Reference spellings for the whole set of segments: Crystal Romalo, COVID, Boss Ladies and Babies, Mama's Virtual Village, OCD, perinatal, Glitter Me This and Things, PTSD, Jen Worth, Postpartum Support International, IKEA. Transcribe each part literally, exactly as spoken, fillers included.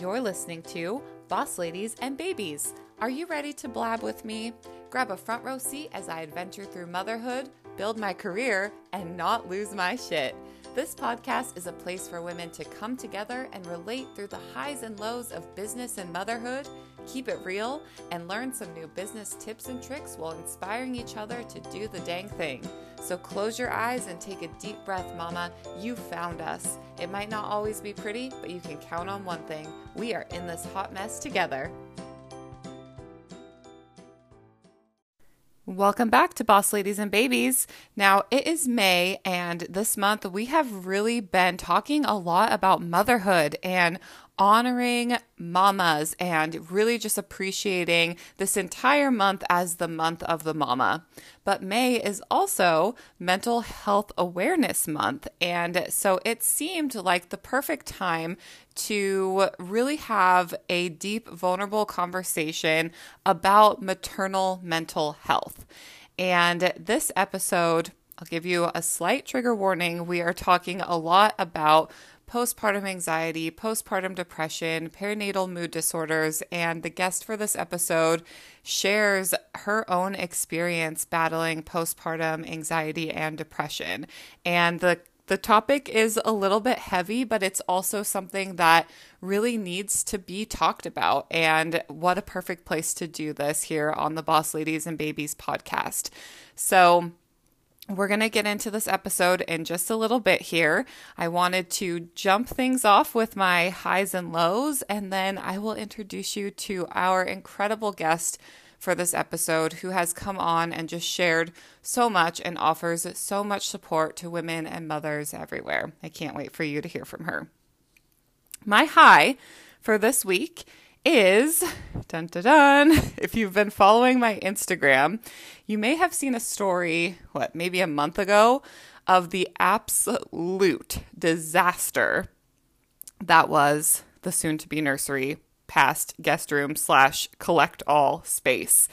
You're listening to Boss Ladies and Babies. Are you ready to blab with me? Grab a front row seat as I adventure through motherhood, build my career, and not lose my shit. This podcast is a place for women to come together and relate through the highs and lows of business and motherhood, keep it real, and learn some new business tips and tricks while inspiring each other to do the dang thing. So close your eyes and take a deep breath, mama. You found us. It might not always be pretty, but you can count on one thing. We are in this hot mess together. Welcome back to Boss Ladies and Babies. Now, it is May, and this month we have really been talking a lot about motherhood and honoring mamas and really just appreciating this entire month as the month of the mama. But May is also Mental Health Awareness Month, and so it seemed like the perfect time to really have a deep, vulnerable conversation about maternal mental health. And this episode, I'll give you a slight trigger warning. We are talking a lot about postpartum anxiety, postpartum depression, perinatal mood disorders, and the guest for this episode shares her own experience battling postpartum anxiety and depression. And the The topic is a little bit heavy, but it's also something that really needs to be talked about. And what a perfect place to do this here on the Boss Ladies and Babies podcast. So we're going to get into this episode in just a little bit here. I wanted to jump things off with my highs and lows, and then I will introduce you to our incredible guest for this episode, who has come on and just shared so much and offers so much support to women and mothers everywhere. I can't wait for you to hear from her. My high for this week is, dun dun dun, if you've been following my Instagram, you may have seen a story, what, maybe a month ago, of the absolute disaster that was the soon-to-be nursery past guest room slash collect all space.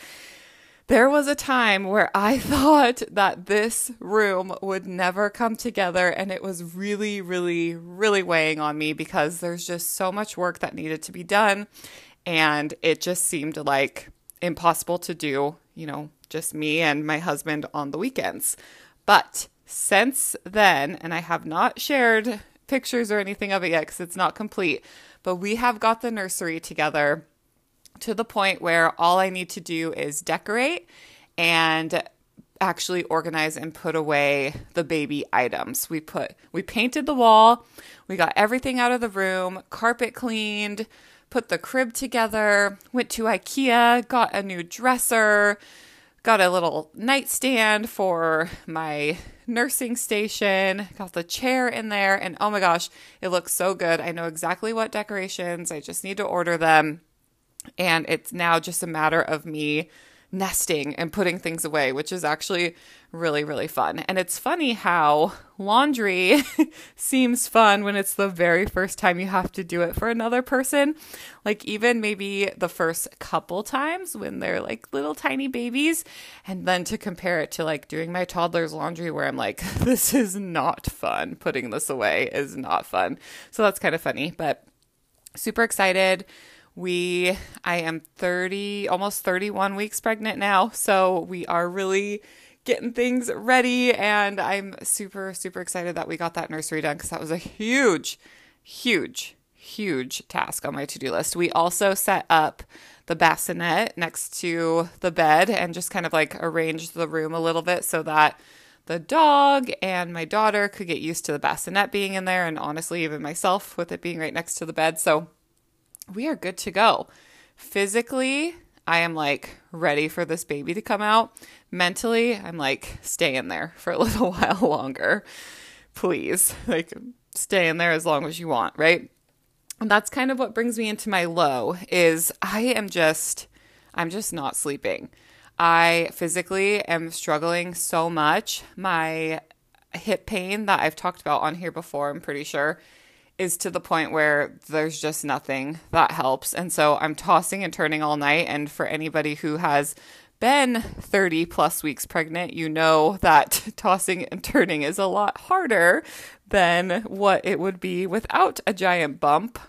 There was a time where I thought that this room would never come together, and it was really, really, really weighing on me because there's just so much work that needed to be done, and it just seemed like impossible to do, you know, just me and my husband on the weekends. But since then, and I have not shared pictures or anything of it yet because it's not complete, but we have got the nursery together to the point where all I need to do is decorate and actually organize and put away the baby items. We put, we painted the wall, we got everything out of the room, carpet cleaned, put the crib together, went to IKEA, got a new dresser, got a little nightstand for my nursing station, got the chair in there, and oh my gosh, it looks so good. I know exactly what decorations, I just need to order them. And it's now just a matter of me nesting and putting things away, which is actually really, really fun. And it's funny how laundry seems fun when it's the very first time you have to do it for another person. Like even maybe the first couple times when they're like little tiny babies, and then to compare it to like doing my toddler's laundry where I'm like, this is not fun. Putting this away is not fun. So that's kind of funny, but super excited. We, I am thirty, almost thirty-one weeks pregnant now. So we are really getting things ready. And I'm super, super excited that we got that nursery done because that was a huge, huge, huge task on my to-do list. We also set up the bassinet next to the bed and just kind of like arranged the room a little bit so that the dog and my daughter could get used to the bassinet being in there. And honestly, even myself with it being right next to the bed. So we are good to go. Physically, I am like ready for this baby to come out. Mentally, I'm like, stay in there for a little while longer, please. Like, stay in there as long as you want, right? And that's kind of what brings me into my low is I am just, I'm just not sleeping. I physically am struggling so much. My hip pain that I've talked about on here before, I'm pretty sure, is to the point where there's just nothing that helps. And so I'm tossing and turning all night. And for anybody who has been thirty plus weeks pregnant, you know that tossing and turning is a lot harder than what it would be without a giant bump.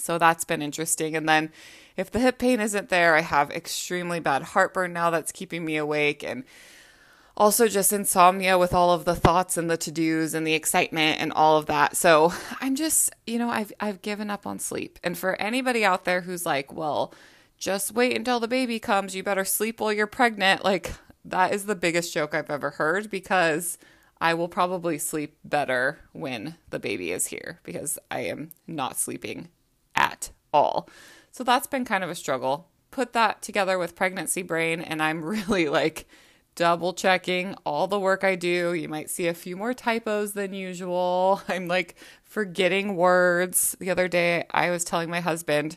So that's been interesting. And then if the hip pain isn't there, I have extremely bad heartburn now that's keeping me awake, and also just insomnia with all of the thoughts and the to-dos and the excitement and all of that. So I'm just, you know, I've I've given up on sleep. And for anybody out there who's like, well, just wait until the baby comes, you better sleep while you're pregnant, like that is the biggest joke I've ever heard, because I will probably sleep better when the baby is here, because I am not sleeping at all. So that's been kind of a struggle. Put that together with pregnancy brain, and I'm really like double checking all the work I do. You might see a few more typos than usual. I'm like forgetting words. The other day I was telling my husband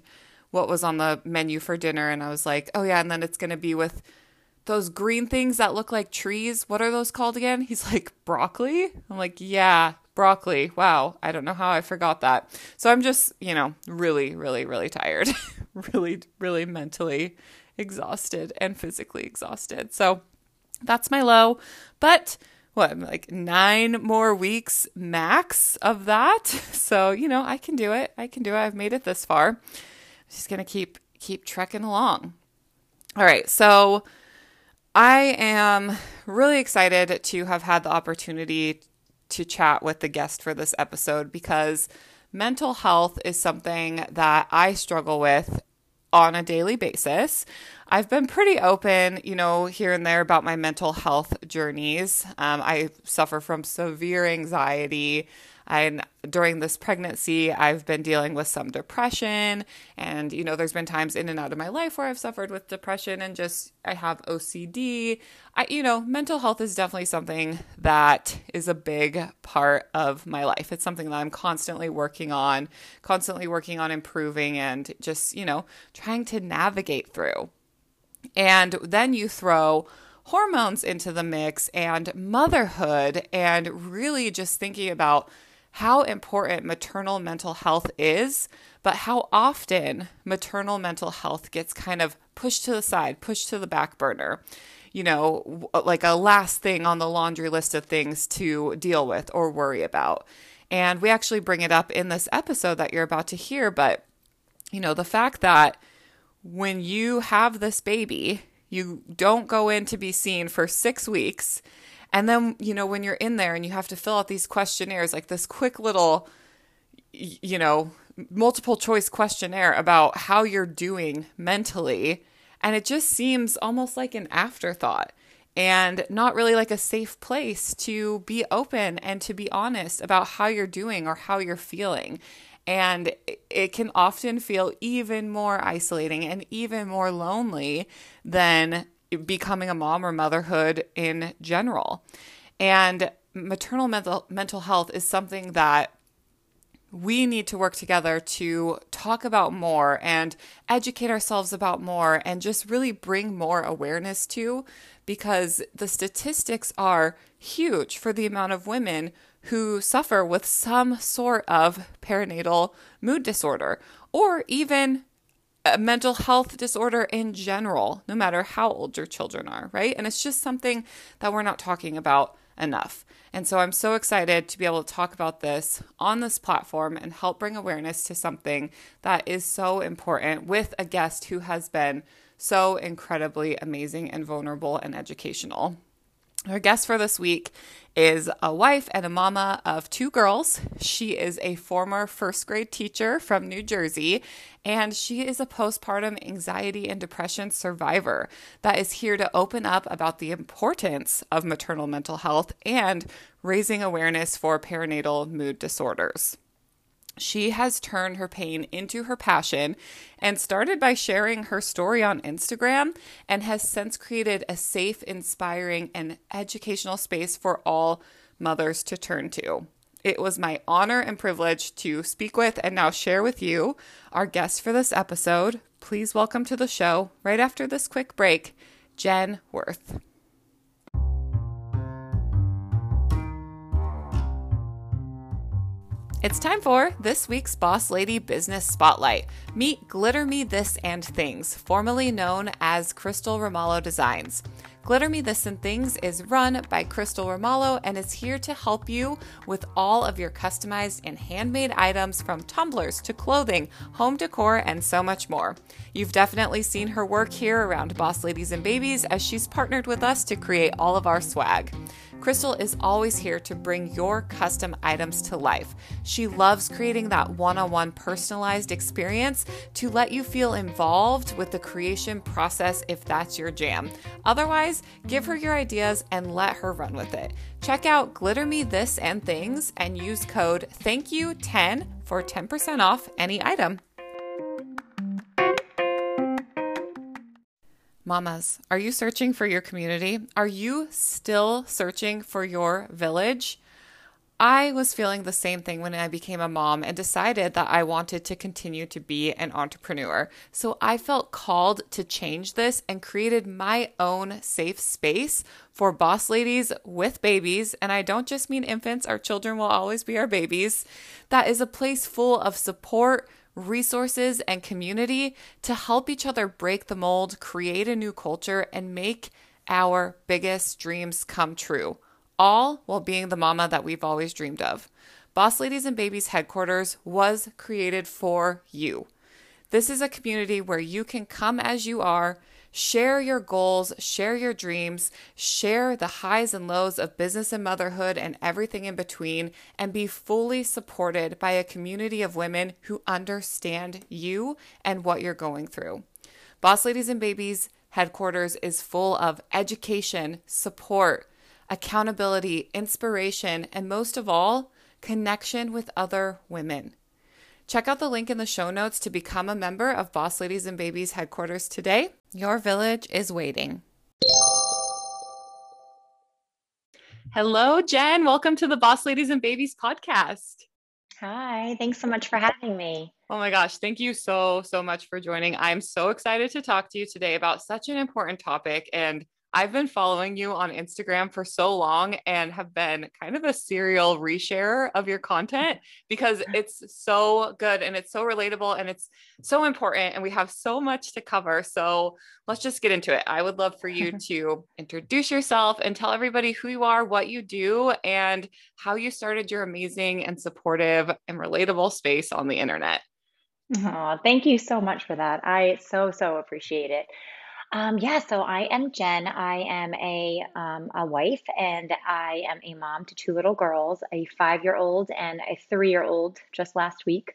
what was on the menu for dinner, and I was like, oh yeah, and then it's going to be with those green things that look like trees. What are those called again? He's like, broccoli? I'm like, yeah, broccoli. Wow. I don't know how I forgot that. So I'm just, you know, really, really, really tired, really, really mentally exhausted and physically exhausted. So that's my low, but what, like nine more weeks max of that. So, you know, I can do it. I can do it. I've made it this far. I'm just going to keep, keep trekking along. All right. So I am really excited to have had the opportunity to chat with the guest for this episode, because mental health is something that I struggle with on a daily basis. I've been pretty open, you know, here and there about my mental health journeys. Um, I suffer from severe anxiety, and during this pregnancy, I've been dealing with some depression, and, you know, there's been times in and out of my life where I've suffered with depression, and just, I have O C D. I, you know, mental health is definitely something that is a big part of my life. It's something that I'm constantly working on, constantly working on improving, and just, you know, trying to navigate through. And then you throw hormones into the mix, and motherhood, and really just thinking about how important maternal mental health is, but how often maternal mental health gets kind of pushed to the side, pushed to the back burner, you know, like a last thing on the laundry list of things to deal with or worry about. And we actually bring it up in this episode that you're about to hear, but, you know, the fact that when you have this baby, you don't go in to be seen for six weeks. And then, you know, when you're in there and you have to fill out these questionnaires, like this quick little, you know, multiple choice questionnaire about how you're doing mentally. And it just seems almost like an afterthought, and not really like a safe place to be open and to be honest about how you're doing or how you're feeling. And it can often feel even more isolating and even more lonely than becoming a mom or motherhood in general. And maternal mental mental health is something that we need to work together to talk about more and educate ourselves about more, and just really bring more awareness to, because the statistics are huge for the amount of women who suffer with some sort of perinatal mood disorder, or even a mental health disorder in general, no matter how old your children are, right? And it's just something that we're not talking about enough. And so I'm so excited to be able to talk about this on this platform and help bring awareness to something that is so important, with a guest who has been so incredibly amazing and vulnerable and educational. Our guest for this week is a wife and a mama of two girls. She is a former first grade teacher from New Jersey, and she is a postpartum anxiety and depression survivor that is here to open up about the importance of maternal mental health and raising awareness for perinatal mood disorders. She has turned her pain into her passion and started by sharing her story on Instagram, and has since created a safe, inspiring, and educational space for all mothers to turn to. It was my honor and privilege to speak with and now share with you our guest for this episode. Please welcome to the show, right after this quick break, Jen Worth. It's time for this week's Boss Lady Business Spotlight. Meet Glitter Me This and Things, formerly known as Crystal Romalo Designs. Glitter Me This and Things is run by Crystal Romalo and is here to help you with all of your customized and handmade items, from tumblers to clothing, home decor, and so much more. You've definitely seen her work here around Boss Ladies and Babies, as she's partnered with us to create all of our swag. Crystal is always here to bring your custom items to life. She loves creating that one-on-one personalized experience to let you feel involved with the creation process if that's your jam. Otherwise, give her your ideas and let her run with it. Check out Glitter Me This and Things and use code thank you ten for ten percent off any item. Mamas, are you searching for your community? Are you still searching for your village? I was feeling the same thing when I became a mom and decided that I wanted to continue to be an entrepreneur. So I felt called to change this and created my own safe space for boss ladies with babies. And I don't just mean infants. Our children will always be our babies. That is a place full of support, resources, and community to help each other break the mold, create a new culture, and make our biggest dreams come true, all while being the mama that we've always dreamed of. Boss Ladies and Babies Headquarters was created for you. This is a community where you can come as you are, share your goals, share your dreams, share the highs and lows of business and motherhood and everything in between, and be fully supported by a community of women who understand you and what you're going through. Boss Ladies and Babies Headquarters is full of education, support, accountability, inspiration, and most of all, connection with other women. Check out the link in the show notes to become a member of Boss Ladies and Babies Headquarters today. Your village is waiting. Hello, Jen. Welcome to the Boss Ladies and Babies podcast. Hi. Thanks so much for having me. Oh my gosh. Thank you so, so much for joining. I'm so excited to talk to you today about such an important topic. And I've been following you on Instagram for so long and have been kind of a serial resharer of your content because it's so good and it's so relatable and it's so important and we have so much to cover. So let's just get into it. I would love for you to introduce yourself and tell everybody who you are, what you do, and how you started your amazing and supportive and relatable space on the internet. Oh, thank you so much for that. I so, so appreciate it. Um, yeah, so I am Jen. I am a um, a wife, and I am a mom to two little girls, a five-year-old and a three-year-old just last week.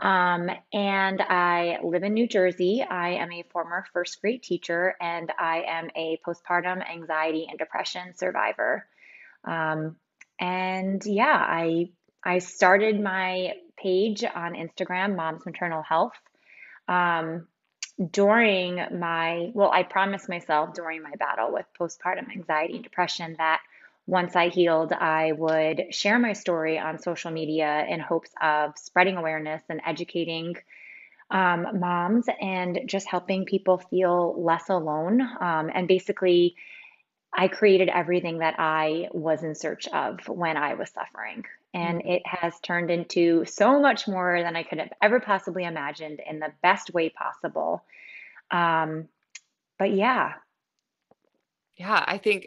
Um, and I live in New Jersey. I am a former first grade teacher, and I am a postpartum anxiety and depression survivor. Um, and yeah, I I started my page on Instagram, Mom's Maternal Health. Um, During my, well, I promised myself during my battle with postpartum anxiety and depression that once I healed, I would share my story on social media in hopes of spreading awareness and educating um, moms and just helping people feel less alone. Um, and basically, I created everything that I was in search of when I was suffering. And it has turned into so much more than I could have ever possibly imagined in the best way possible. Um, but yeah. Yeah, I think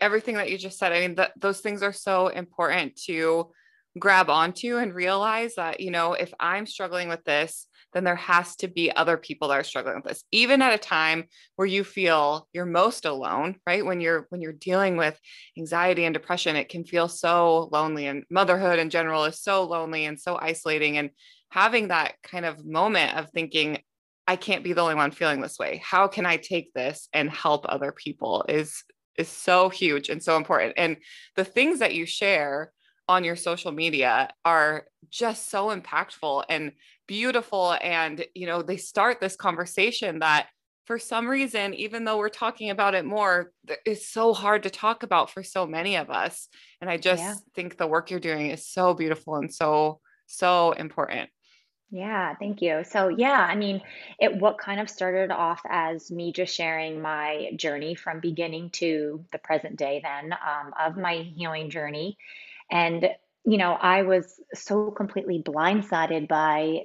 everything that you just said, I mean, th- those things are so important to grab onto and realize that, you know, if I'm struggling with this, then there has to be other people that are struggling with this, even at a time where you feel you're most alone, right? When you're, when you're dealing with anxiety and depression, it can feel so lonely, and motherhood in general is so lonely and so isolating. And having that kind of moment of thinking, I can't be the only one feeling this way. How can I take this and help other people is, is so huge and so important. And the things that you share on your social media are just so impactful and beautiful. And, you know, they start this conversation that for some reason, even though we're talking about it more, it's so hard to talk about for so many of us. And I just yeah. think the work you're doing is so beautiful and so, so important. Yeah. Thank you. So yeah, I mean, it, what kind of started off as me just sharing my journey from beginning to the present day then um, of my healing journey. And, you know, I was so completely blindsided by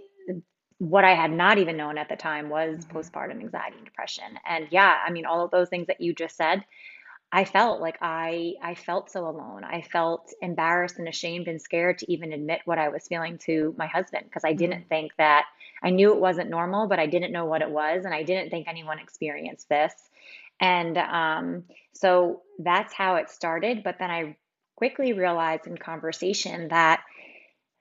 what I had not even known at the time was mm-hmm. postpartum anxiety and depression. And yeah, I mean, all of those things that you just said, I felt like I, I felt so alone. I felt embarrassed and ashamed and scared to even admit what I was feeling to my husband, because I didn't mm-hmm. think that, I knew it wasn't normal, but I didn't know what it was. And I didn't think anyone experienced this. And um, so that's how it started. But then I quickly realized in conversation that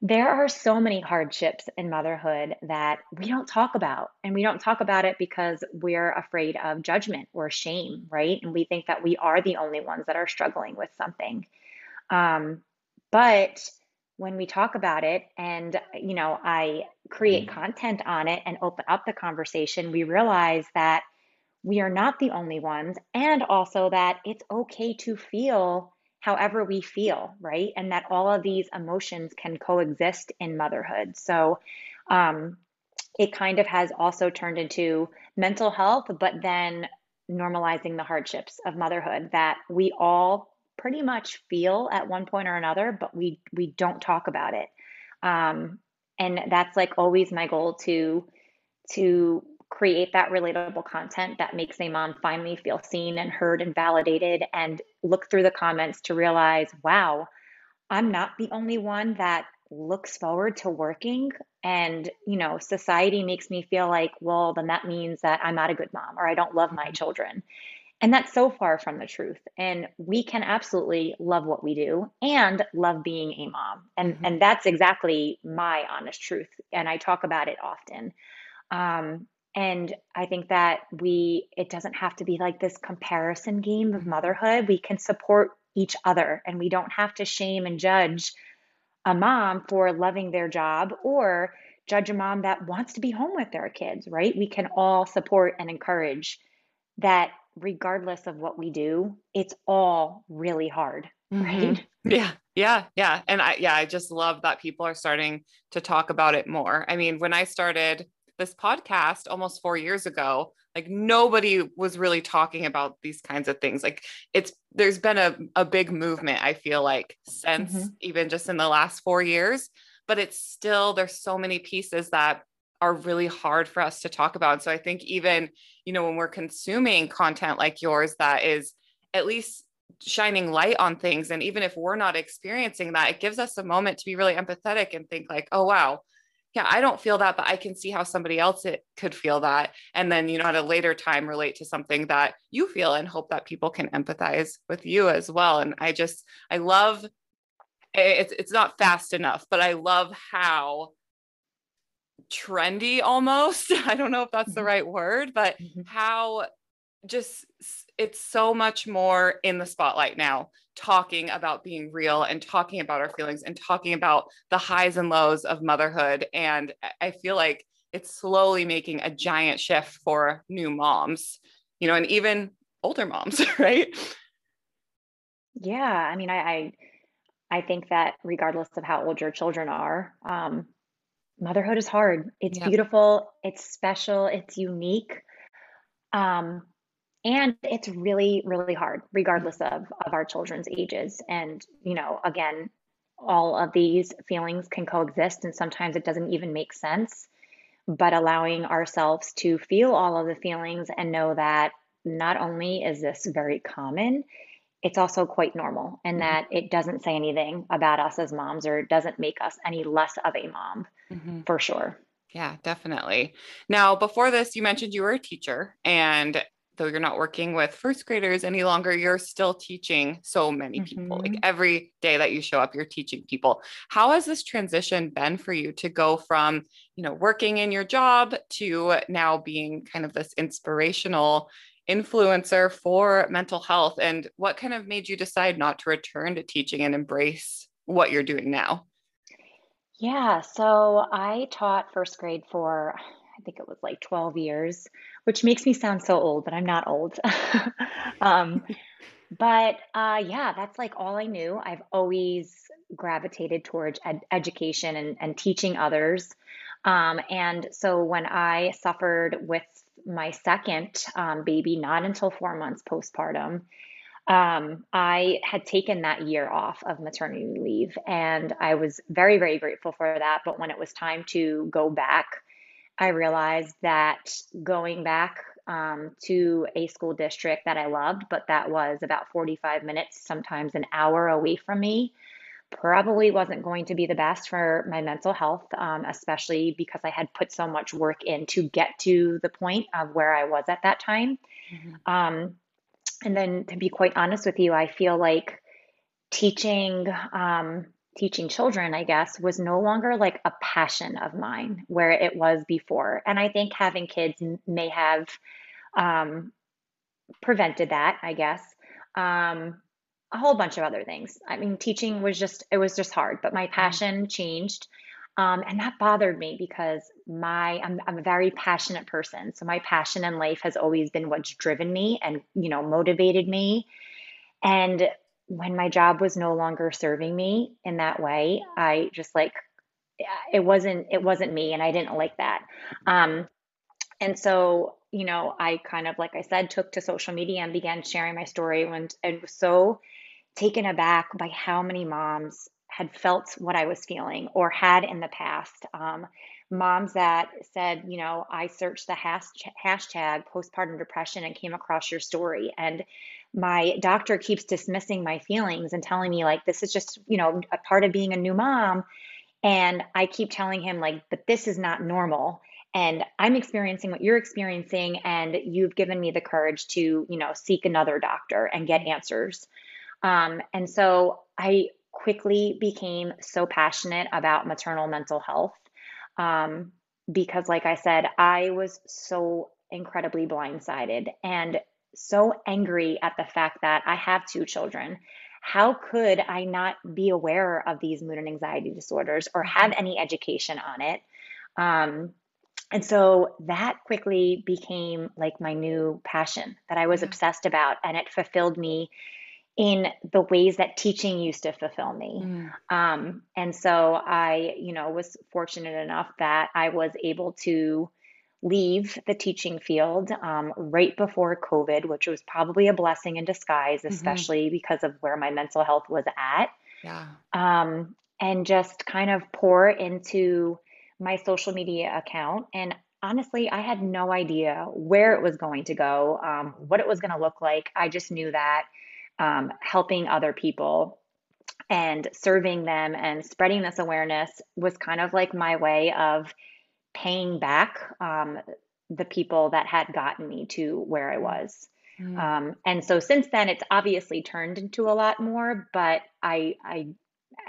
there are so many hardships in motherhood that we don't talk about. And we don't talk about it because we're afraid of judgment or shame, right? And we think that we are the only ones that are struggling with something. Um, but when we talk about it and, you know, I create content on it and open up the conversation, we realize that we are not the only ones, and also that it's okay to feel however we feel, right? And that all of these emotions can coexist in motherhood. So um, it kind of has also turned into mental health, but then normalizing the hardships of motherhood that we all pretty much feel at one point or another, but we we don't talk about it. Um, and that's like always my goal, to to create that relatable content that makes a mom finally feel seen and heard and validated, and look through the comments to realize, wow, I'm not the only one that looks forward to working. And, you know, society makes me feel like, well, then that means that I'm not a good mom or I don't love my children. And that's so far from the truth. And we can absolutely love what we do and love being a mom. And mm-hmm. and that's exactly my honest truth. And I talk about it often. Um, and I think that we, it doesn't have to be like this comparison game of motherhood. We can support each other, and we don't have to shame and judge a mom for loving their job or judge a mom that wants to be home with their kids, right? We can all support and encourage that. Regardless of what we do, it's all really hard, right? Mm-hmm. Yeah. Yeah. Yeah. And I, yeah, I just love that people are starting to talk about it more. I mean, when I started this podcast almost four years ago, like nobody was really talking about these kinds of things. Like it's, there's been a, a big movement, I feel like, since mm-hmm. even just in the last four years, but it's still, there's so many pieces that are really hard for us to talk about. So I think even, you know, when we're consuming content like yours, that is at least shining light on things. And even if we're not experiencing that, it gives us a moment to be really empathetic and think like, oh, wow, yeah, I don't feel that, but I can see how somebody else it could feel that. And then, you know, at a later time relate to something that you feel and hope that people can empathize with you as well. And I just, I love, it's, it's not fast enough, but I love how trendy almost, I don't know if that's the right word, but mm-hmm. how just it's so much more in the spotlight now, talking about being real and talking about our feelings and talking about the highs and lows of motherhood. And I feel like it's slowly making a giant shift for new moms, you know, and even older moms, right? Yeah. I mean, I, I, I think that regardless of how old your children are, um, motherhood is hard. It's yeah. beautiful. It's special. It's unique. Um, and it's really, really hard, regardless of, of our children's ages. And, you know, again, all of these feelings can coexist, and sometimes it doesn't even make sense, but allowing ourselves to feel all of the feelings and know that not only is this very common, it's also quite normal, and that it doesn't say anything about us as moms, or it doesn't make us any less of a mom mm-hmm. for sure. Yeah, definitely. Now, before this, you mentioned you were a teacher, and though you're not working with first graders any longer, you're still teaching so many people. Mm-hmm. Like every day that you show up, you're teaching people. How has this transition been for you to go from, you know, working in your job to now being kind of this inspirational influencer for mental health, and what kind of made you decide not to return to teaching and embrace what you're doing now? Yeah, so I taught first grade for, I think it was like twelve years, which makes me sound so old, but I'm not old. um, but uh, yeah, that's like all I knew. I've always gravitated towards ed- education and, and teaching others. Um, and so when I suffered with my second um, baby, not until four months postpartum, um, I had taken that year off of maternity leave, and I was very, very grateful for that. But when it was time to go back I realized that going back um, to a school district that I loved, but that was about forty-five minutes, sometimes an hour away from me, probably wasn't going to be the best for my mental health, um, especially because I had put so much work in to get to the point of where I was at that time. Mm-hmm. Um, and then to be quite honest with you, I feel like teaching, um, teaching children, I guess, was no longer like a passion of mine where it was before. And I think having kids may have um, prevented that, I guess. Um, a whole bunch of other things. I mean, teaching was just, it was just hard, but my passion changed. Um, and that bothered me because my, I'm, I'm a very passionate person. So my passion in life has always been what's driven me and, you know, motivated me. And when my job was no longer serving me in that way, I just like, it wasn't, it wasn't me. And I didn't like that. Um, and so, you know, I kind of, like I said, took to social media and began sharing my story when, and was so taken aback by how many moms had felt what I was feeling or had in the past. Um, moms that said, you know, I searched the has- hashtag postpartum depression and came across your story. And my doctor keeps dismissing my feelings and telling me like, this is just, you know, a part of being a new mom. And I keep telling him like, but this is not normal. And I'm experiencing what you're experiencing. And you've given me the courage to, you know, seek another doctor and get answers. Um, and so I quickly became so passionate about maternal mental health um, because, like I said, I was so incredibly blindsided and so angry at the fact that I have two children. How could I not be aware of these mood and anxiety disorders or have any education on it? Um, and so that quickly became like my new passion that I was obsessed about, and it fulfilled me in the ways that teaching used to fulfill me. Mm. Um, and so I, you know, was fortunate enough that I was able to leave the teaching field um, right before COVID, which was probably a blessing in disguise, especially mm-hmm. because of where my mental health was at. Yeah. Um, and just kind of pour into my social media account. And honestly, I had no idea where it was going to go, um, what it was going to look like. I just knew that Um, helping other people and serving them and spreading this awareness was kind of like my way of paying back um, the people that had gotten me to where I was. Mm. Um, and so since then, it's obviously turned into a lot more, but I, I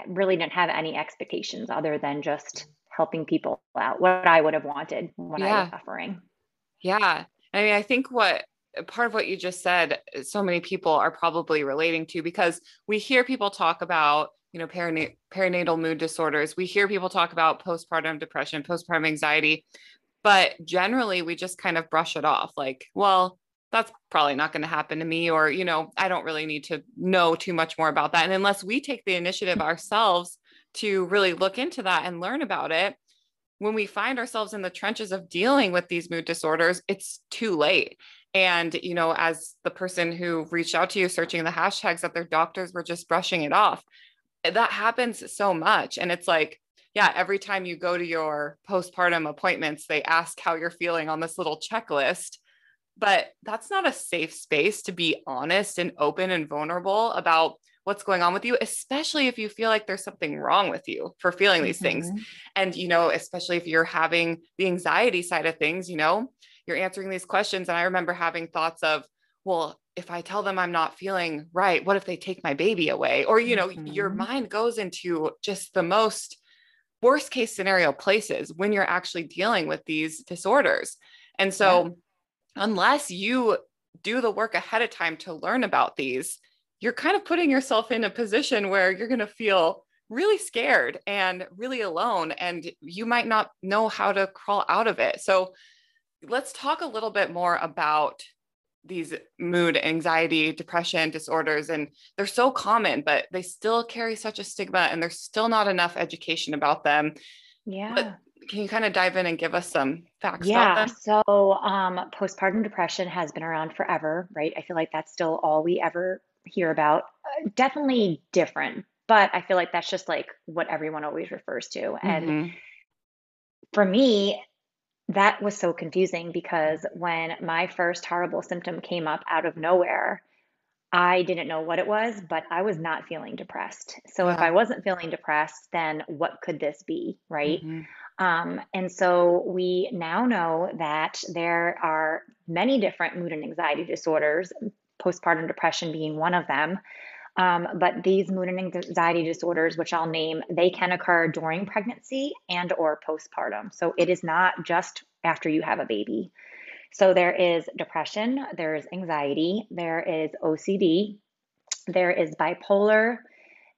really didn't have any expectations other than just helping people out, what I would have wanted when yeah. I was suffering. Yeah. I mean, I think what part of what you just said, so many people are probably relating to, because we hear people talk about, you know, perina- perinatal mood disorders. We hear people talk about postpartum depression, postpartum anxiety, but generally we just kind of brush it off. Like, well, that's probably not going to happen to me, or, you know, I don't really need to know too much more about that. And unless we take the initiative ourselves to really look into that and learn about it, when we find ourselves in the trenches of dealing with these mood disorders, it's too late. And, you know, as the person who reached out to you searching the hashtags that their doctors were just brushing it off, that happens so much. And it's like, yeah, every time you go to your postpartum appointments, they ask how you're feeling on this little checklist, but that's not a safe space to be honest and open and vulnerable about what's going on with you, especially if you feel like there's something wrong with you for feeling these mm-hmm. things. And, you know, especially if you're having the anxiety side of things, you know, you're answering these questions. And I remember having thoughts of, well, if I tell them I'm not feeling right, what if they take my baby away? Or, you know, mm-hmm. your mind goes into just the most worst case scenario places when you're actually dealing with these disorders. And so yeah. unless you do the work ahead of time to learn about these, you're kind of putting yourself in a position where you're going to feel really scared and really alone, and you might not know how to crawl out of it. So let's talk a little bit more about these mood, anxiety, depression disorders. And they're so common, but they still carry such a stigma, and there's still not enough education about them. Yeah. But can you kind of dive in and give us some facts yeah. about them? So um, postpartum depression has been around forever, right? I feel like that's still all we ever hear about. Uh, definitely different, but I feel like that's just like what everyone always refers to. And mm-hmm. for me, that was so confusing, because when my first horrible symptom came up out of nowhere, I didn't know what it was, but I was not feeling depressed. So yeah. if I wasn't feeling depressed, then what could this be, right? Mm-hmm. Um, and so we now know that there are many different mood and anxiety disorders, postpartum depression being one of them. Um, but these mood and anxiety disorders, which I'll name, they can occur during pregnancy and or postpartum. So it is not just after you have a baby. So there is depression, there is anxiety, there is O C D, there is bipolar,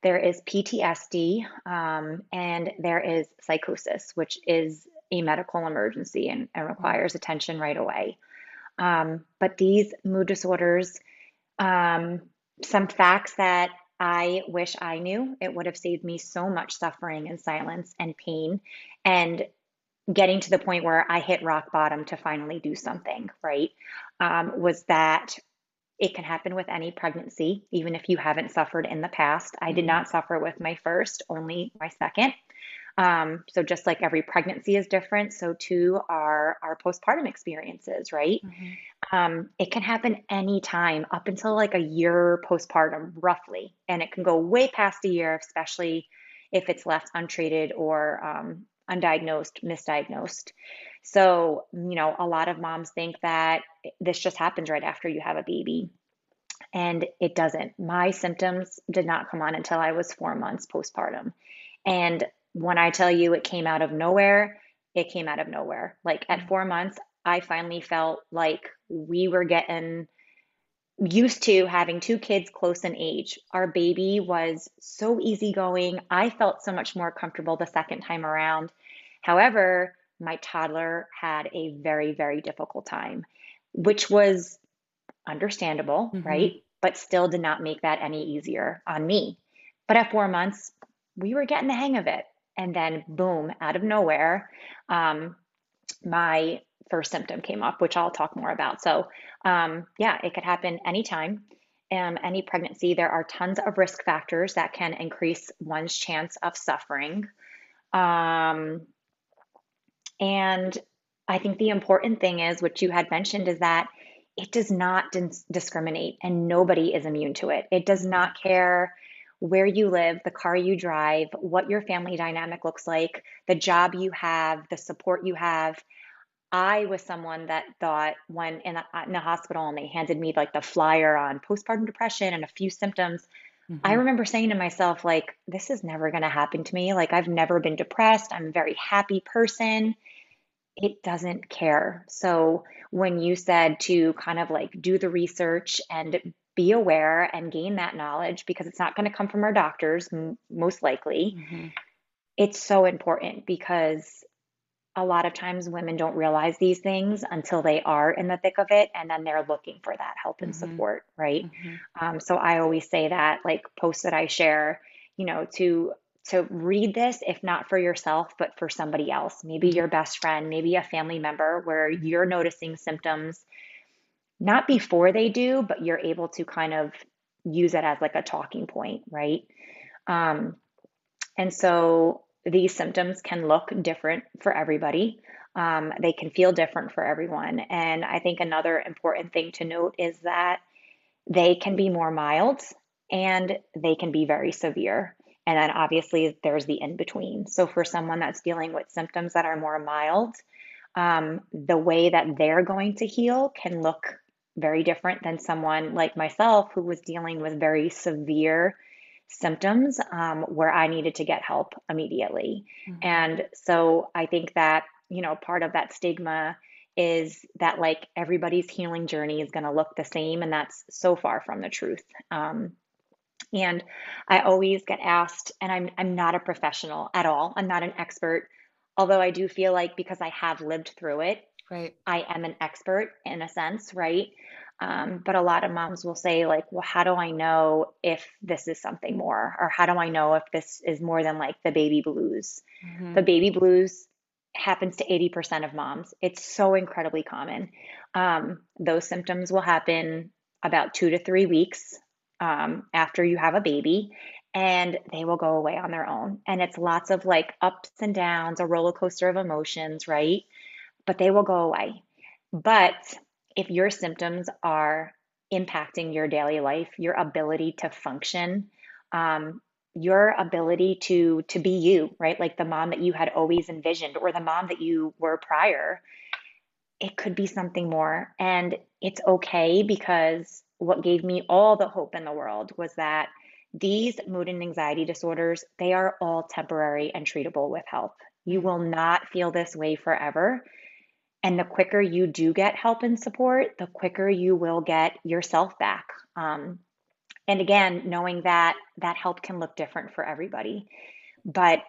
there is P T S D, um, and there is psychosis, which is a medical emergency and, and requires attention right away. Um, but these mood disorders, um, some facts that I wish I knew, it would have saved me so much suffering and silence and pain, and getting to the point where I hit rock bottom to finally do something, right, um, was that it can happen with any pregnancy, even if you haven't suffered in the past. I did not suffer with my first, only my second. Um, so just like every pregnancy is different, so too are our postpartum experiences, right? Mm-hmm. Um, it can happen any time up until like a year postpartum, roughly. And it can go way past a year, especially if it's left untreated or um, undiagnosed, misdiagnosed. So, you know, a lot of moms think that this just happens right after you have a baby, and it doesn't. My symptoms did not come on until I was four months postpartum. And when I tell you it came out of nowhere, it came out of nowhere. Like at four months, I finally felt like we were getting used to having two kids close in age. Our baby was so easygoing. I felt so much more comfortable the second time around. However, my toddler had a very, very difficult time, which was understandable, mm-hmm. right? But still did not make that any easier on me. But at four months, we were getting the hang of it. And then boom, out of nowhere, um, my first symptom came up, which I'll talk more about. So um, yeah, it could happen anytime, um, any pregnancy. There are tons of risk factors that can increase one's chance of suffering. Um, and I think the important thing is, which you had mentioned, is that it does not dis- discriminate, and nobody is immune to it. It does not care where you live, the car you drive, what your family dynamic looks like, the job you have, the support you have. I was someone that thought when in the, in the hospital and they handed me like the flyer on postpartum depression and a few symptoms, mm-hmm. I remember saying to myself, like, this is never going to happen to me. Like, I've never been depressed. I'm a very happy person. It doesn't care. So when you said to kind of like do the research and be aware and gain that knowledge, because it's not going to come from our doctors, m- most likely. Mm-hmm. It's so important, because a lot of times women don't realize these things until they are in the thick of it. And then they're looking for that help and mm-hmm. support. Right. Mm-hmm. Um, so I always say that, like, posts that I share, you know, to, to read this, if not for yourself, but for somebody else, maybe your best friend, maybe a family member where you're noticing symptoms, not before they do, but you're able to kind of use it as like a talking point, right? Um, and so these symptoms can look different for everybody. Um, they can feel different for everyone. And I think another important thing to note is that they can be more mild and they can be very severe. And then obviously there's the in-between. So for someone that's dealing with symptoms that are more mild, um, the way that they're going to heal can look very different than someone like myself who was dealing with very severe symptoms, um, where I needed to get help immediately. Mm-hmm. And so I think that, you know, part of that stigma is that like everybody's healing journey is going to look the same. And that's so far from the truth. Um, and I always get asked, and I'm, I'm not a professional at all. I'm not an expert, although I do feel like because I have lived through it, right, I am an expert in a sense, right? Um, but a lot of moms will say like, well, how do I know if this is something more? Or how do I know if this is more than like the baby blues? Mm-hmm. The baby blues happens to eighty percent of moms. It's so incredibly common. Um, those symptoms will happen about two to three weeks um, after you have a baby, and they will go away on their own. And it's lots of like ups and downs, a roller coaster of emotions, right? but they will go away. But if your symptoms are impacting your daily life, your ability to function, um, your ability to to be you, right? Like the mom that you had always envisioned or the mom that you were prior, it could be something more. And it's okay, because what gave me all the hope in the world was that these mood and anxiety disorders, they are all temporary and treatable with help. You will not feel this way forever. And the quicker you do get help and support, the quicker you will get yourself back. Um, and again, knowing that that help can look different for everybody. But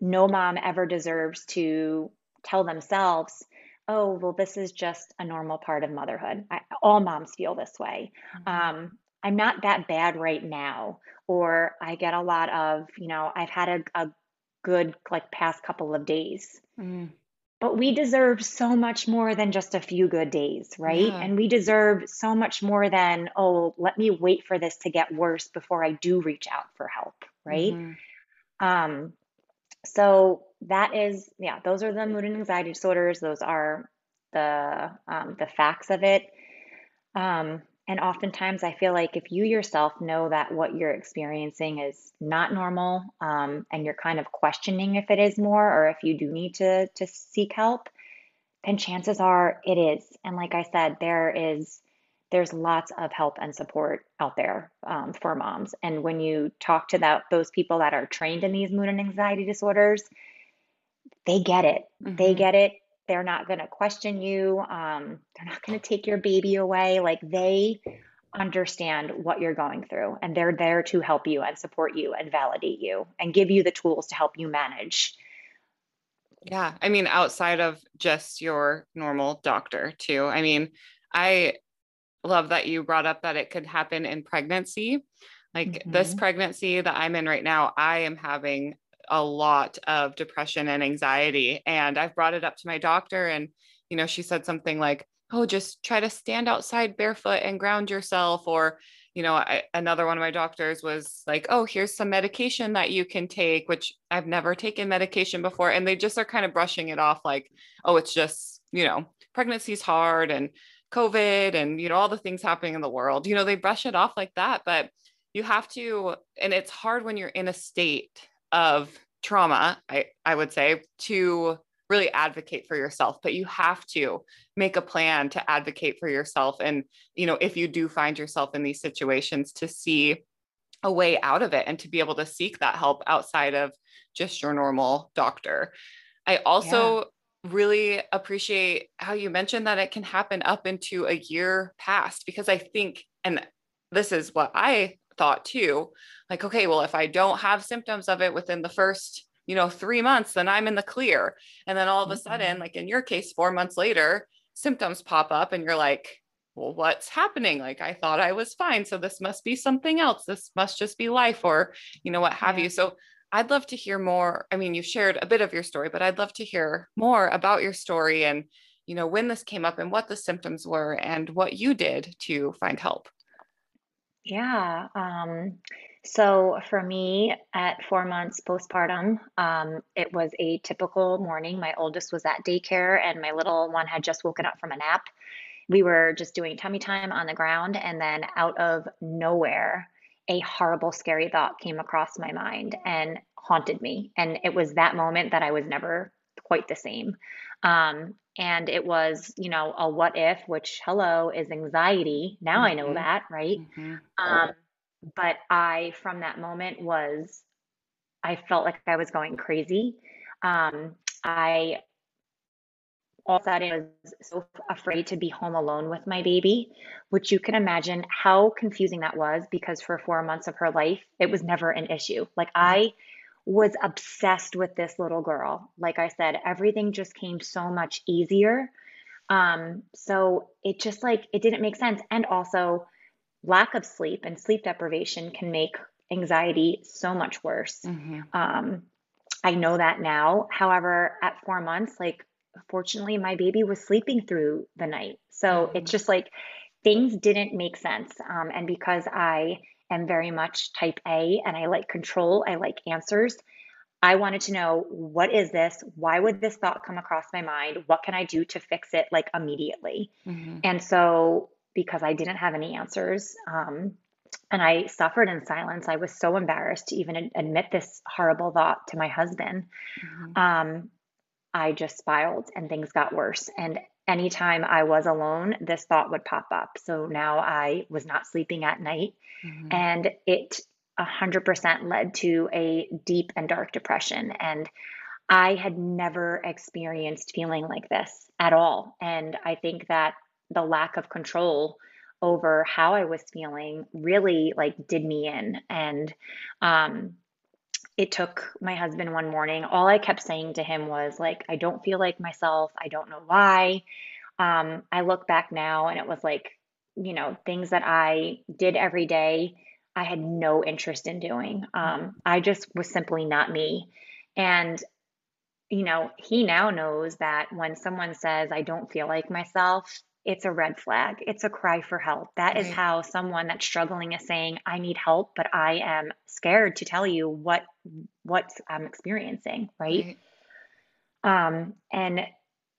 no mom ever deserves to tell themselves, oh, well, this is just a normal part of motherhood. I, all moms feel this way. Um, I'm not that bad right now. Or I get a lot of, you know, I've had a, a good like past couple of days. Mm. But we deserve so much more than just a few good days, right? Yeah. And we deserve so much more than, oh, let me wait for this to get worse before I do reach out for help, right? Mm-hmm. Um, so that is, yeah, those are the mood and anxiety disorders. Those are the um, the facts of it. Um, and oftentimes I feel like if you yourself know that what you're experiencing is not normal, um, and you're kind of questioning if it is more, or if you do need to, to seek help, then chances are it is. And like I said, there is, there's lots of help and support out there um, for moms. And when you talk to that, those people that are trained in these mood and anxiety disorders, they get it. Mm-hmm. They get it. They're not going to question you. Um, they're not going to take your baby away. Like, they understand what you're going through, and they're there to help you and support you and validate you and give you the tools to help you manage. Yeah. I mean, outside of just your normal doctor too. I mean, I love that you brought up that it could happen in pregnancy. Like mm-hmm. this pregnancy that I'm in right now, I am having a lot of depression and anxiety. And I've brought it up to my doctor, and, you know, she said something like, oh, just try to stand outside barefoot and ground yourself. Or, you know, I, another one of my doctors was like, oh, here's some medication that you can take, which I've never taken medication before. And they just are kind of brushing it off. Like, oh, it's just, you know, pregnancy's hard and COVID and, you know, all the things happening in the world, you know, they brush it off like that, but you have to, and it's hard when you're in a state of trauma, I, I would say, to really advocate for yourself, but you have to make a plan to advocate for yourself. And, you know, if you do find yourself in these situations, to see a way out of it and to be able to seek that help outside of just your normal doctor. I also yeah. really appreciate how you mentioned that it can happen up into a year past, because I think, and this is what I thought too, like, okay, well, if I don't have symptoms of it within the first, you know, three months, then I'm in the clear. And then all of a mm-hmm. sudden, like in your case, four months later, symptoms pop up and you're like, well, what's happening? Like, I thought I was fine. So this must be something else. This must just be life, or, you know, what have yeah. you. So I'd love to hear more. I mean, you shared a bit of your story, but I'd love to hear more about your story and, you know, when this came up and what the symptoms were and what you did to find help. Yeah. Um, so for me, at four months postpartum, um, it was a typical morning. My oldest was at daycare and my little one had just woken up from a nap. We were just doing tummy time on the ground. And then out of nowhere, a horrible, scary thought came across my mind and haunted me. And it was that moment that I was never quite the same. Um, and it was, you know, a what if, which hello is anxiety. Now mm-hmm. I know that, right? Mm-hmm. Um, but I, from that moment was, I felt like I was going crazy. Um, I all of a sudden was so afraid to be home alone with my baby, which you can imagine how confusing that was, because for four months of her life, it was never an issue. Like I was obsessed with this little girl. Like I said, everything just came so much easier. Um, so it just like, it didn't make sense. And also lack of sleep and sleep deprivation can make anxiety so much worse. Mm-hmm. Um, I know that now. However, at four months, like fortunately my baby was sleeping through the night. So mm-hmm. it's just like things didn't make sense. Um, and because I am very much type A and I like control, I like answers, I wanted to know, what is this? Why would this thought come across my mind? What can I do to fix it, like, immediately? Mm-hmm. And so, because I didn't have any answers, um, and I suffered in silence, I was so embarrassed to even ad- admit this horrible thought to my husband. Mm-hmm. Um, I just spiraled and things got worse. And anytime I was alone, this thought would pop up. So now I was not sleeping at night, mm-hmm. and it one hundred percent led to a deep and dark depression. And I had never experienced feeling like this at all. And I think that the lack of control over how I was feeling really, like, did me in. And um, it took my husband one morning. All I kept saying to him was, like, I don't feel like myself. I don't know why. Um, I look back now and it was like, you know, things that I did every day I had no interest in doing. Um, I just was simply not me. And, you know, he now knows that when someone says, I don't feel like myself, it's a red flag. It's a cry for help. That right. is how someone that's struggling is saying, I need help, but I am scared to tell you what, what I'm experiencing. Right. right. Um, and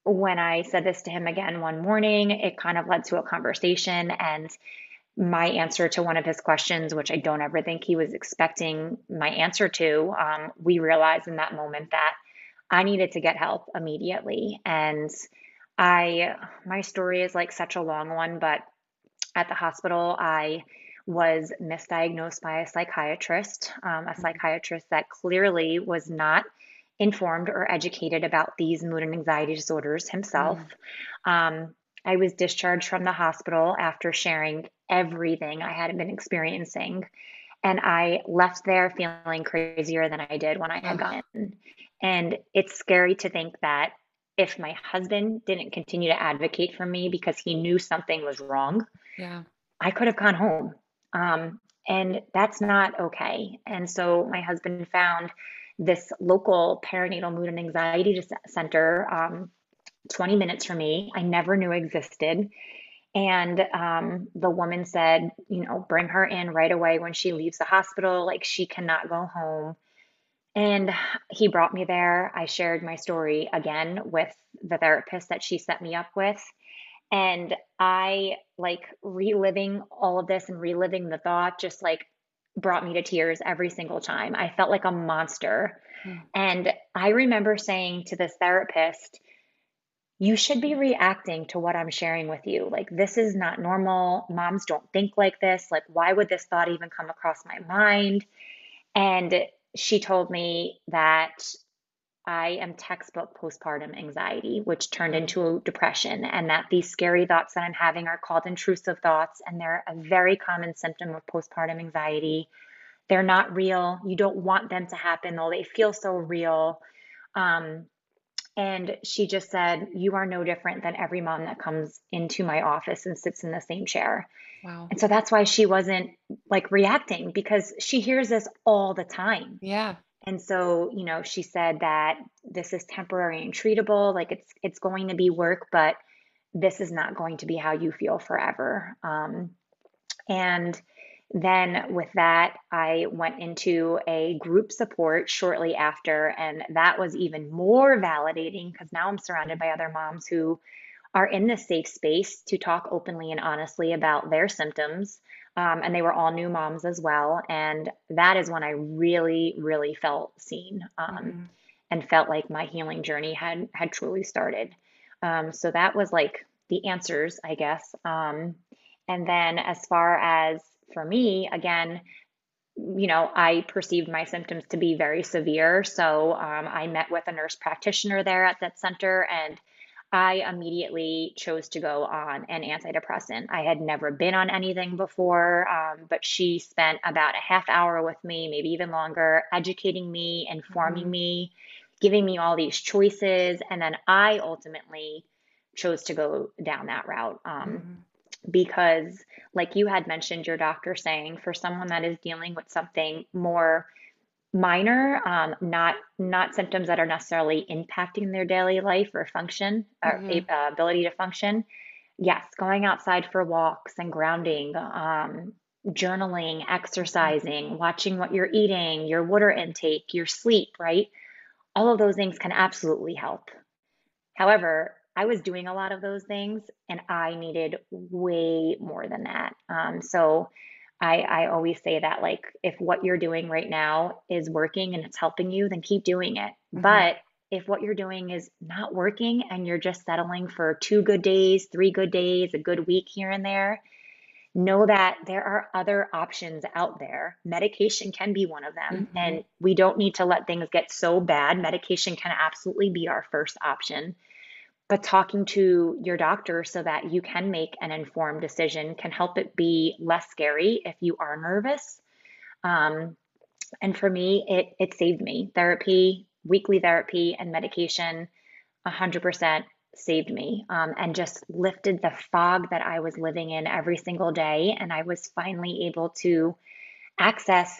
when I said this to him again one morning, it kind of led to a conversation, and my answer to one of his questions, which I don't ever think he was expecting my answer to, um, we realized in that moment that I needed to get help immediately. And I, my story is like such a long one, but at the hospital, I was misdiagnosed by a psychiatrist, um, a psychiatrist that clearly was not informed or educated about these mood and anxiety disorders himself. Mm. Um, I was discharged from the hospital after sharing everything I had been experiencing. And I left there feeling crazier than I did when I had gotten in. And it's scary to think that if my husband didn't continue to advocate for me because he knew something was wrong, yeah, I could have gone home. Um, and that's not okay. And so my husband found this local perinatal mood and anxiety center, um, twenty minutes from me, I never knew existed. And um, the woman said, you know, bring her in right away when she leaves the hospital, like she cannot go home. And he brought me there. I shared my story again with the therapist that she set me up with. And I, like, reliving all of this and reliving the thought just, like, brought me to tears every single time. I felt like a monster. Mm. And I remember saying to this therapist, you should be reacting to what I'm sharing with you. Like, this is not normal. Moms don't think like this. Like, why would this thought even come across my mind? And she told me that I am textbook postpartum anxiety, which turned into depression, and that these scary thoughts that I'm having are called intrusive thoughts, and they're a very common symptom of postpartum anxiety. They're not real. You don't want them to happen, though they feel so real. Um, And she just said, you are no different than every mom that comes into my office and sits in the same chair. Wow. And so that's why she wasn't, like, reacting, because she hears this all the time. Yeah. And so, you know, she said that this is temporary and treatable. Like, it's, it's going to be work, but this is not going to be how you feel forever. Um, and then with that, I went into a group support shortly after, and that was even more validating because now I'm surrounded by other moms who are in this safe space to talk openly and honestly about their symptoms. Um, and they were all new moms as well. And that is when I really, really felt seen, um, mm-hmm. and felt like my healing journey had, had truly started. Um, so that was, like, the answers, I guess. Um, and then as far as for me, again, you know, I perceived my symptoms to be very severe. So um, I met with a nurse practitioner there at that center, and I immediately chose to go on an antidepressant. I had never been on anything before, um, but she spent about a half hour with me, maybe even longer, educating me, informing mm-hmm. me, giving me all these choices. And then I ultimately chose to go down that route. Um, mm-hmm. Because, like you had mentioned, your doctor saying, for someone that is dealing with something more minor, um, not not symptoms that are necessarily impacting their daily life or function, mm-hmm. or uh, ability to function, yes, going outside for walks and grounding, um, journaling, exercising, watching what you're eating, your water intake, your sleep, right? All of those things can absolutely help. However, I was doing a lot of those things and I needed way more than that. Um, so I, I always say that, like, if what you're doing right now is working and it's helping you, then keep doing it. Mm-hmm. But if what you're doing is not working and you're just settling for two good days, three good days, a good week here and there, know that there are other options out there. Medication can be one of them. Mm-hmm. And we don't need to let things get so bad. Medication can absolutely be our first option. But talking to your doctor so that you can make an informed decision can help it be less scary if you are nervous. Um, and for me, it it saved me. Therapy, weekly therapy, and medication one hundred percent saved me, um, and just lifted the fog that I was living in every single day. And I was finally able to access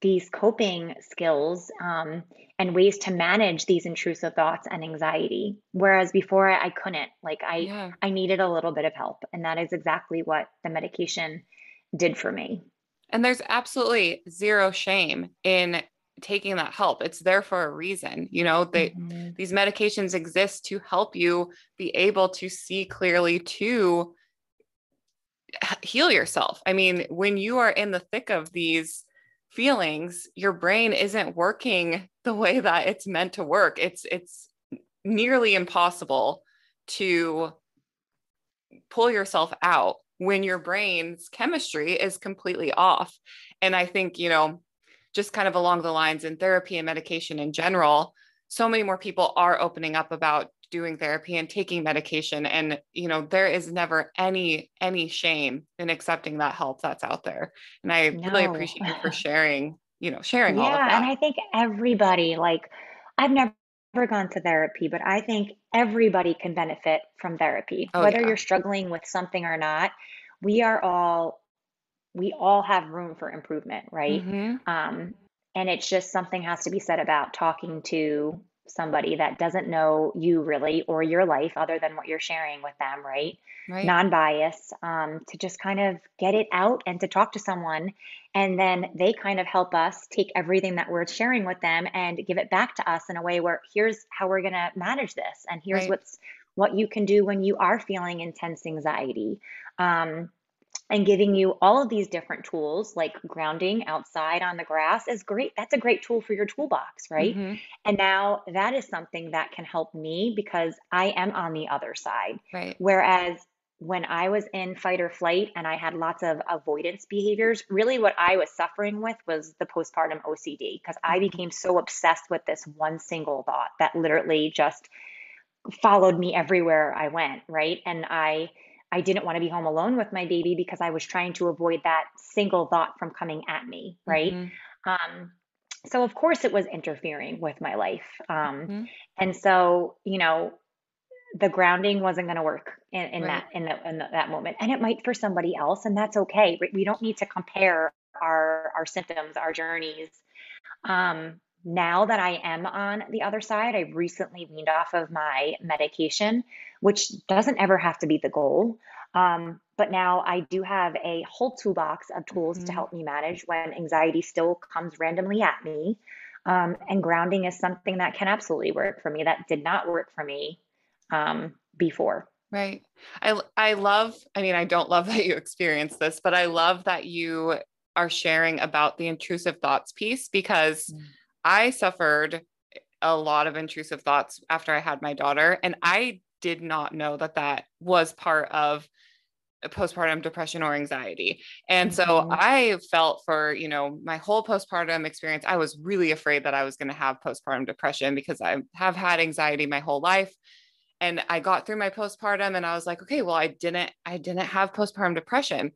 these coping skills um, and ways to manage these intrusive thoughts and anxiety. Whereas before I couldn't, like I, yeah. I needed a little bit of help, and that is exactly what the medication did for me. And there's absolutely zero shame in taking that help. It's there for a reason. You know, they, mm-hmm. these medications exist to help you be able to see clearly, to heal yourself. I mean, when you are in the thick of these feelings, your brain isn't working the way that it's meant to work. It's, it's nearly impossible to pull yourself out when your brain's chemistry is completely off. And I think, you know, just kind of along the lines in therapy and medication in general, so many more people are opening up about doing therapy and taking medication. And, you know, there is never any, any shame in accepting that help that's out there. And I no. really appreciate you for sharing, you know, sharing yeah, all of that. And I think everybody, like, I've never gone to therapy, but I think everybody can benefit from therapy, oh, whether yeah. you're struggling with something or not. We are all, we all have room for improvement. Right. Mm-hmm. Um, and it's just, something has to be said about talking to somebody that doesn't know you really, or your life other than what you're sharing with them, right? Right. Non-bias, um, to just kind of get it out and to talk to someone. And then they kind of help us take everything that we're sharing with them and give it back to us in a way where, here's how we're going to manage this. And here's right. what's, what you can do when you are feeling intense anxiety. Um, and giving you all of these different tools, like grounding outside on the grass is great. That's a great tool for your toolbox, right? Mm-hmm. And now that is something that can help me because I am on the other side. Right. Whereas when I was in fight or flight and I had lots of avoidance behaviors, really what I was suffering with was the postpartum O C D, because I became so obsessed with this one single thought that literally just followed me everywhere I went, right? And I... I didn't want to be home alone with my baby because I was trying to avoid that single thought from coming at me. Right. Mm-hmm. Um, so of course it was interfering with my life. Um, mm-hmm. and so, you know, the grounding wasn't going to work in, in right. that, in, the, in the, that moment. And it might for somebody else, and that's okay. We don't need to compare our, our symptoms, our journeys. Um, Now that I am on the other side, I recently weaned off of my medication, which doesn't ever have to be the goal. Um, but now I do have a whole toolbox of tools mm-hmm. to help me manage when anxiety still comes randomly at me. Um, and grounding is something that can absolutely work for me. That did not work for me um, before. Right. I, I love, I mean, I don't love that you experienced this, but I love that you are sharing about the intrusive thoughts piece, because mm-hmm. I suffered a lot of intrusive thoughts after I had my daughter, and I did not know that that was part of postpartum depression or anxiety. And mm-hmm. so I felt for, you know, my whole postpartum experience, I was really afraid that I was going to have postpartum depression because I have had anxiety my whole life. And I got through my postpartum and I was like, okay, well, I didn't, I didn't have postpartum depression,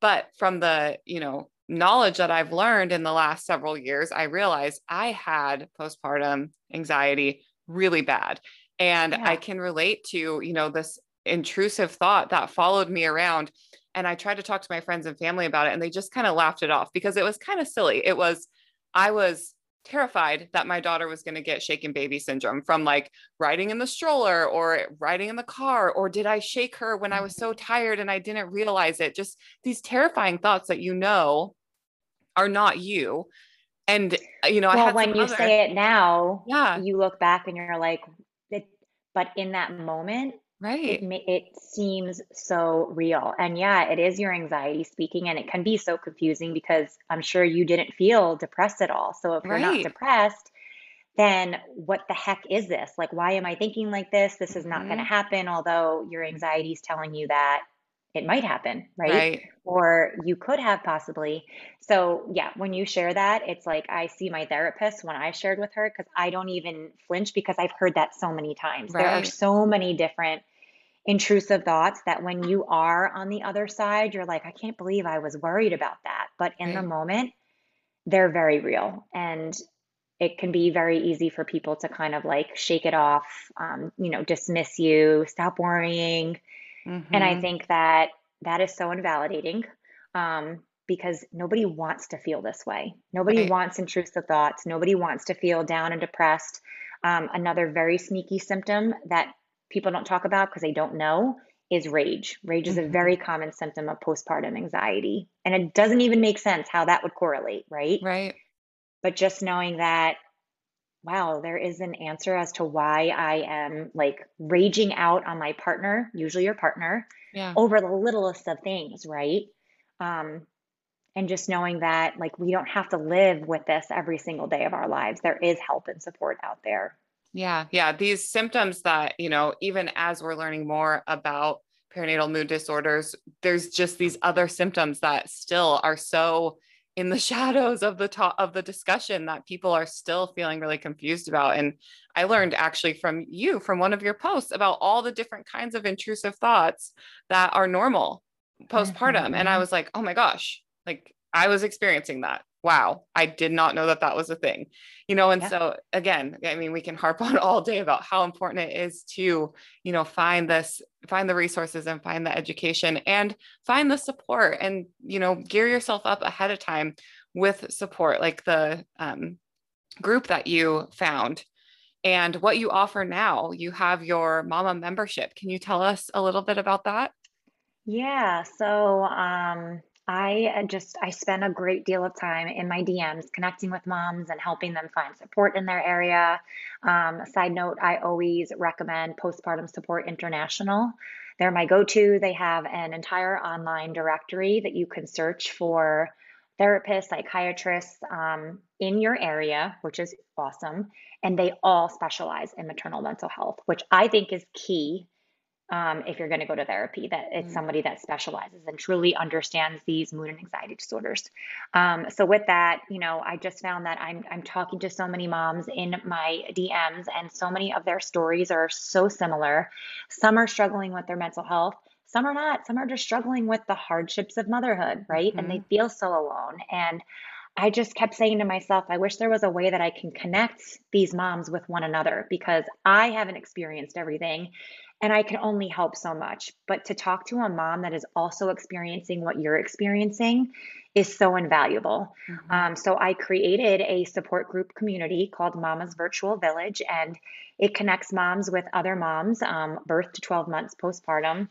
but from the, you know, knowledge that I've learned in the last several years, I realized I had postpartum anxiety really bad. And yeah. I can relate to, you know, this intrusive thought that followed me around. And I tried to talk to my friends and family about it, and they just kind of laughed it off because it was kind of silly. It was, I was terrified that my daughter was going to get shaken baby syndrome from like riding in the stroller or riding in the car, or did I shake her when I was so tired and I didn't realize it? Just these terrifying thoughts that, you know, are not you. And, you know, well, I had when you other... say it now, yeah. you look back and you're like, but in that moment, right, it, it seems so real. And yeah, it is your anxiety speaking, and it can be so confusing because I'm sure you didn't feel depressed at all. So if you're right. not depressed, then what the heck is this? Like, why am I thinking like this? This is not mm-hmm. going to happen. Although your anxiety is telling you that it might happen, right? right? Or you could have possibly. So yeah, when you share that, it's like, I see my therapist when I shared with her, because I don't even flinch because I've heard that so many times. Right. There are so many different intrusive thoughts that when you are on the other side, you're like, I can't believe I was worried about that. But in right. the moment, they're very real. And it can be very easy for people to kind of like shake it off, um, you know, dismiss you, stop worrying. Mm-hmm. And I think that that is so invalidating um, because nobody wants to feel this way. Nobody right. wants intrusive thoughts. Nobody wants to feel down and depressed. Um, another very sneaky symptom that people don't talk about because they don't know is rage. Rage mm-hmm. is a very common symptom of postpartum anxiety. And it doesn't even make sense how that would correlate, right? Right. But just knowing that, wow, there is an answer as to why I am like raging out on my partner, usually your partner, yeah. over the littlest of things, right? Um, and just knowing that like we don't have to live with this every single day of our lives. There is help and support out there. Yeah, yeah. These symptoms that, you know, even as we're learning more about perinatal mood disorders, there's just these other symptoms that still are so in the shadows of the top of the discussion that people are still feeling really confused about. And I learned actually from you, from one of your posts, about all the different kinds of intrusive thoughts that are normal postpartum. Mm-hmm. And I was like, oh my gosh, like I was experiencing that. Wow. I did not know that that was a thing, you know? And yeah. so again, I mean, we can harp on all day about how important it is to, you know, find this, find the resources and find the education and find the support and, you know, gear yourself up ahead of time with support, like the um, group that you found and what you offer now. You have your Mama membership. Can you tell us a little bit about that? Yeah. So, um, I just, I spent a great deal of time in my D Ms connecting with moms and helping them find support in their area. Um, side note, I always recommend Postpartum Support International. They're my go-to. They have an entire online directory that you can search for therapists, psychiatrists um, in your area, which is awesome. And they all specialize in maternal mental health, which I think is key. Um, if you're going to go to therapy, that it's somebody that specializes and truly understands these mood and anxiety disorders. Um, so with that, you know, I just found that I'm, I'm talking to so many moms in my D Ms, and so many of their stories are so similar. Some are struggling with their mental health. Some are not. Some are just struggling with the hardships of motherhood, right? Mm-hmm. And they feel so alone. And I just kept saying to myself, I wish there was a way that I can connect these moms with one another, because I haven't experienced everything. And I can only help so much. But to talk to a mom that is also experiencing what you're experiencing is so invaluable. Mm-hmm. Um, so I created a support group community called Mama's Virtual Village, and it connects moms with other moms, um, birth to twelve months postpartum,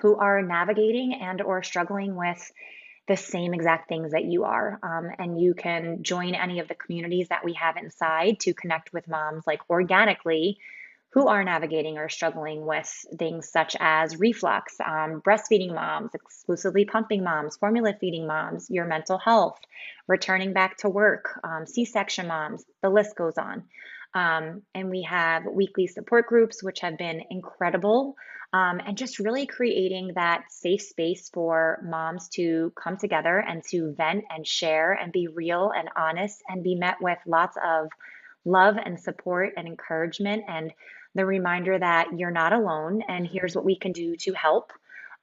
who are navigating and or struggling with the same exact things that you are. Um, and you can join any of the communities that we have inside to connect with moms like organically, who are navigating or struggling with things such as reflux, um, breastfeeding moms, exclusively pumping moms, formula feeding moms, your mental health, returning back to work, um, C-section moms, the list goes on. Um, and we have weekly support groups, which have been incredible, um, and just really creating that safe space for moms to come together and to vent and share and be real and honest and be met with lots of love and support and encouragement, and the reminder that you're not alone and here's what we can do to help.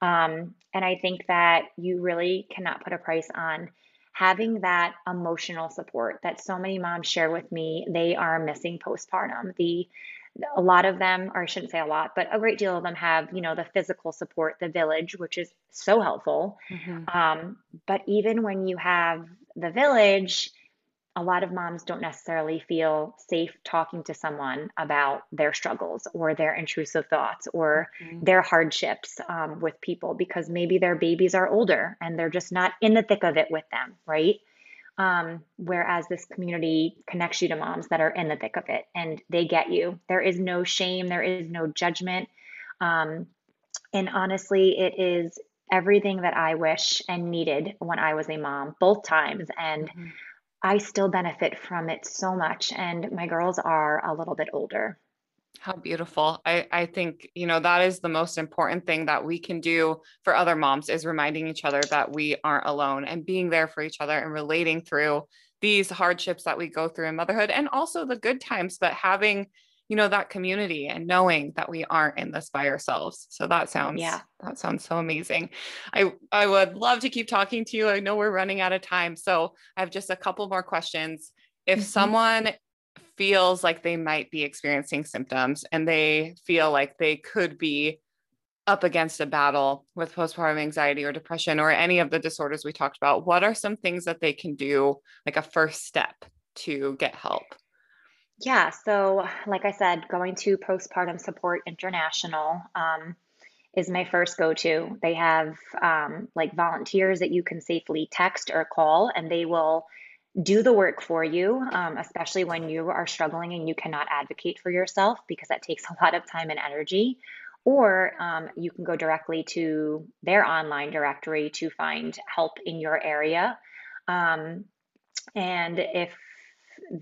Um, and I think that you really cannot put a price on having that emotional support that so many moms share with me. They are missing postpartum. The a lot of them, or I shouldn't say a lot, but a great deal of them have, you know, the physical support, the village, which is so helpful. Mm-hmm. Um, but even when you have the village, a lot of moms don't necessarily feel safe talking to someone about their struggles or their intrusive thoughts or mm-hmm. their hardships um, with people, because maybe their babies are older and they're just not in the thick of it with them, right? Um, whereas this community connects you to moms that are in the thick of it and they get you. There is no shame. There is no judgment. Um, and honestly, it is everything that I wish and needed when I was a mom, both times. And mm-hmm. I still benefit from it so much. And my girls are a little bit older. How beautiful. I, I think, you know, that is the most important thing that we can do for other moms, is reminding each other that we aren't alone and being there for each other and relating through these hardships that we go through in motherhood, and also the good times, but having, you know, that community and knowing that we aren't in this by ourselves. So that sounds, yeah, that sounds so amazing. I, I would love to keep talking to you. I know we're running out of time, so I have just a couple more questions. If mm-hmm. someone feels like they might be experiencing symptoms and they feel like they could be up against a battle with postpartum anxiety or depression or any of the disorders we talked about, what are some things that they can do, like a first step to get help? Yeah. So like I said, going to Postpartum Support International um, is my first go-to. They have um, like volunteers that you can safely text or call, and they will do the work for you, um, especially when you are struggling and you cannot advocate for yourself, because that takes a lot of time and energy. Or um, you can go directly to their online directory to find help in your area. Um, and if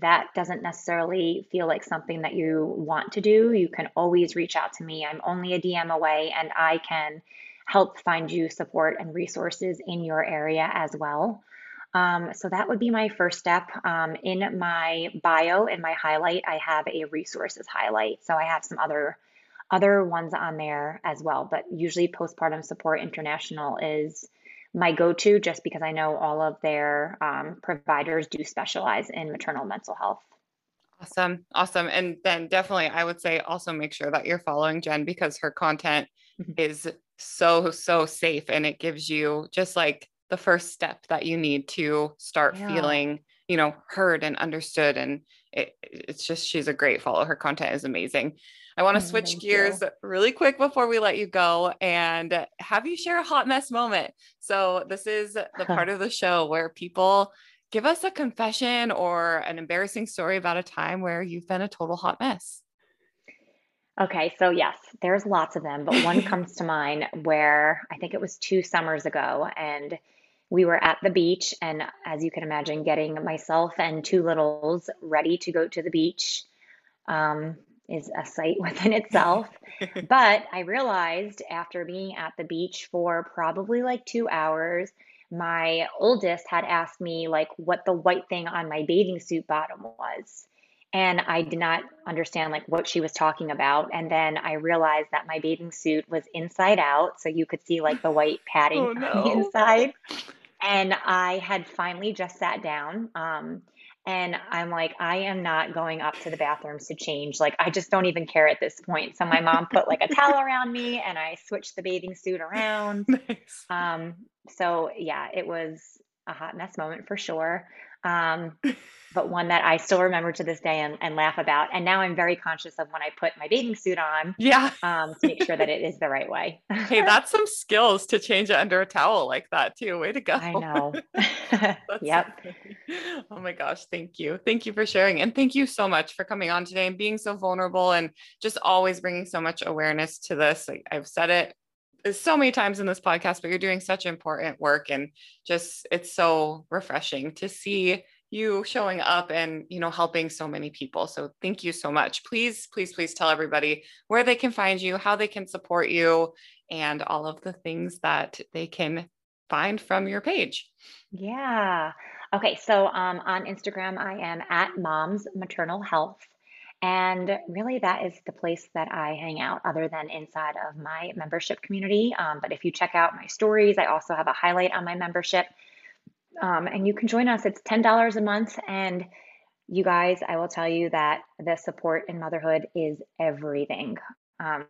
that doesn't necessarily feel like something that you want to do, you can always reach out to me. I'm only a D M away, and I can help find you support and resources in your area as well. Um, so that would be my first step. Um, in my bio, in my highlight, I have a resources highlight. So I have some other other ones on there as well, but usually Postpartum Support International is my go-to, just because I know all of their um, providers do specialize in maternal mental health. Awesome. Awesome. And then definitely I would say also make sure that you're following Jen, because her content is so, so safe, and it gives you just like the first step that you need to start yeah. feeling, you know, heard and understood. And it, it's just, she's a great follow. Her content is amazing. I want to mm, switch gears you. really quick before we let you go and have you share a hot mess moment. So this is the part of the show where people give us a confession or an embarrassing story about a time where you've been a total hot mess. Okay. So yes, there's lots of them, but one comes to mind where I think it was two summers ago, and we were at the beach, and as you can imagine, getting myself and two littles ready to go to the beach um, is a sight within itself. But I realized after being at the beach for probably like two hours, my oldest had asked me like what the white thing on my bathing suit bottom was. And I did not understand like what she was talking about. And then I realized that my bathing suit was inside out. So you could see like the white padding oh, no. on the inside. And I had finally just sat down. Um, and I'm like, I am not going up to the bathrooms to change. Like, I just don't even care at this point. So my mom put like a towel around me and I switched the bathing suit around. Nice. Um, so yeah, it was a hot mess moment for sure. Um, but one that I still remember to this day and, and laugh about. And now I'm very conscious of when I put my bathing suit on, yeah. um, to make sure that it is the right way. Hey, that's some skills to change it under a towel like that too. Way to go. I know. Yep. So oh my gosh. Thank you. Thank you for sharing. And thank you so much for coming on today and being so vulnerable and just always bringing so much awareness to this. Like I've said it so many times in this podcast, but you're doing such important work, and just, it's so refreshing to see you showing up and, you know, helping so many people. So thank you so much. Please, please, please tell everybody where they can find you, how they can support you, and all of the things that they can find from your page. Yeah. Okay. So, um, on Instagram, I am at Moms Maternal Health. And really, that is the place that I hang out other than inside of my membership community. Um, but if you check out my stories, I also have a highlight on my membership. Um, and you can join us. It's ten dollars a month. And you guys, I will tell you that the support in motherhood is everything. Um,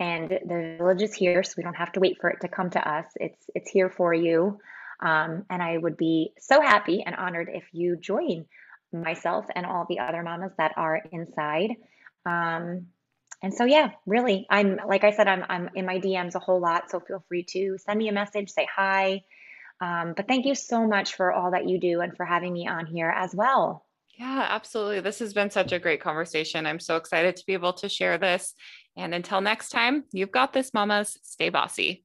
and the village is here, so we don't have to wait for it to come to us. It's, it's here for you. Um, and I would be so happy and honored if you join myself and all the other mamas that are inside. Um, and so, yeah, really, I'm, like I said, I'm, I'm in my D Ms a whole lot. So feel free to send me a message, say hi. Um, but thank you so much for all that you do and for having me on here as well. Yeah, absolutely. This has been such a great conversation. I'm so excited to be able to share this. And until next time, you've got this, mamas. Stay bossy.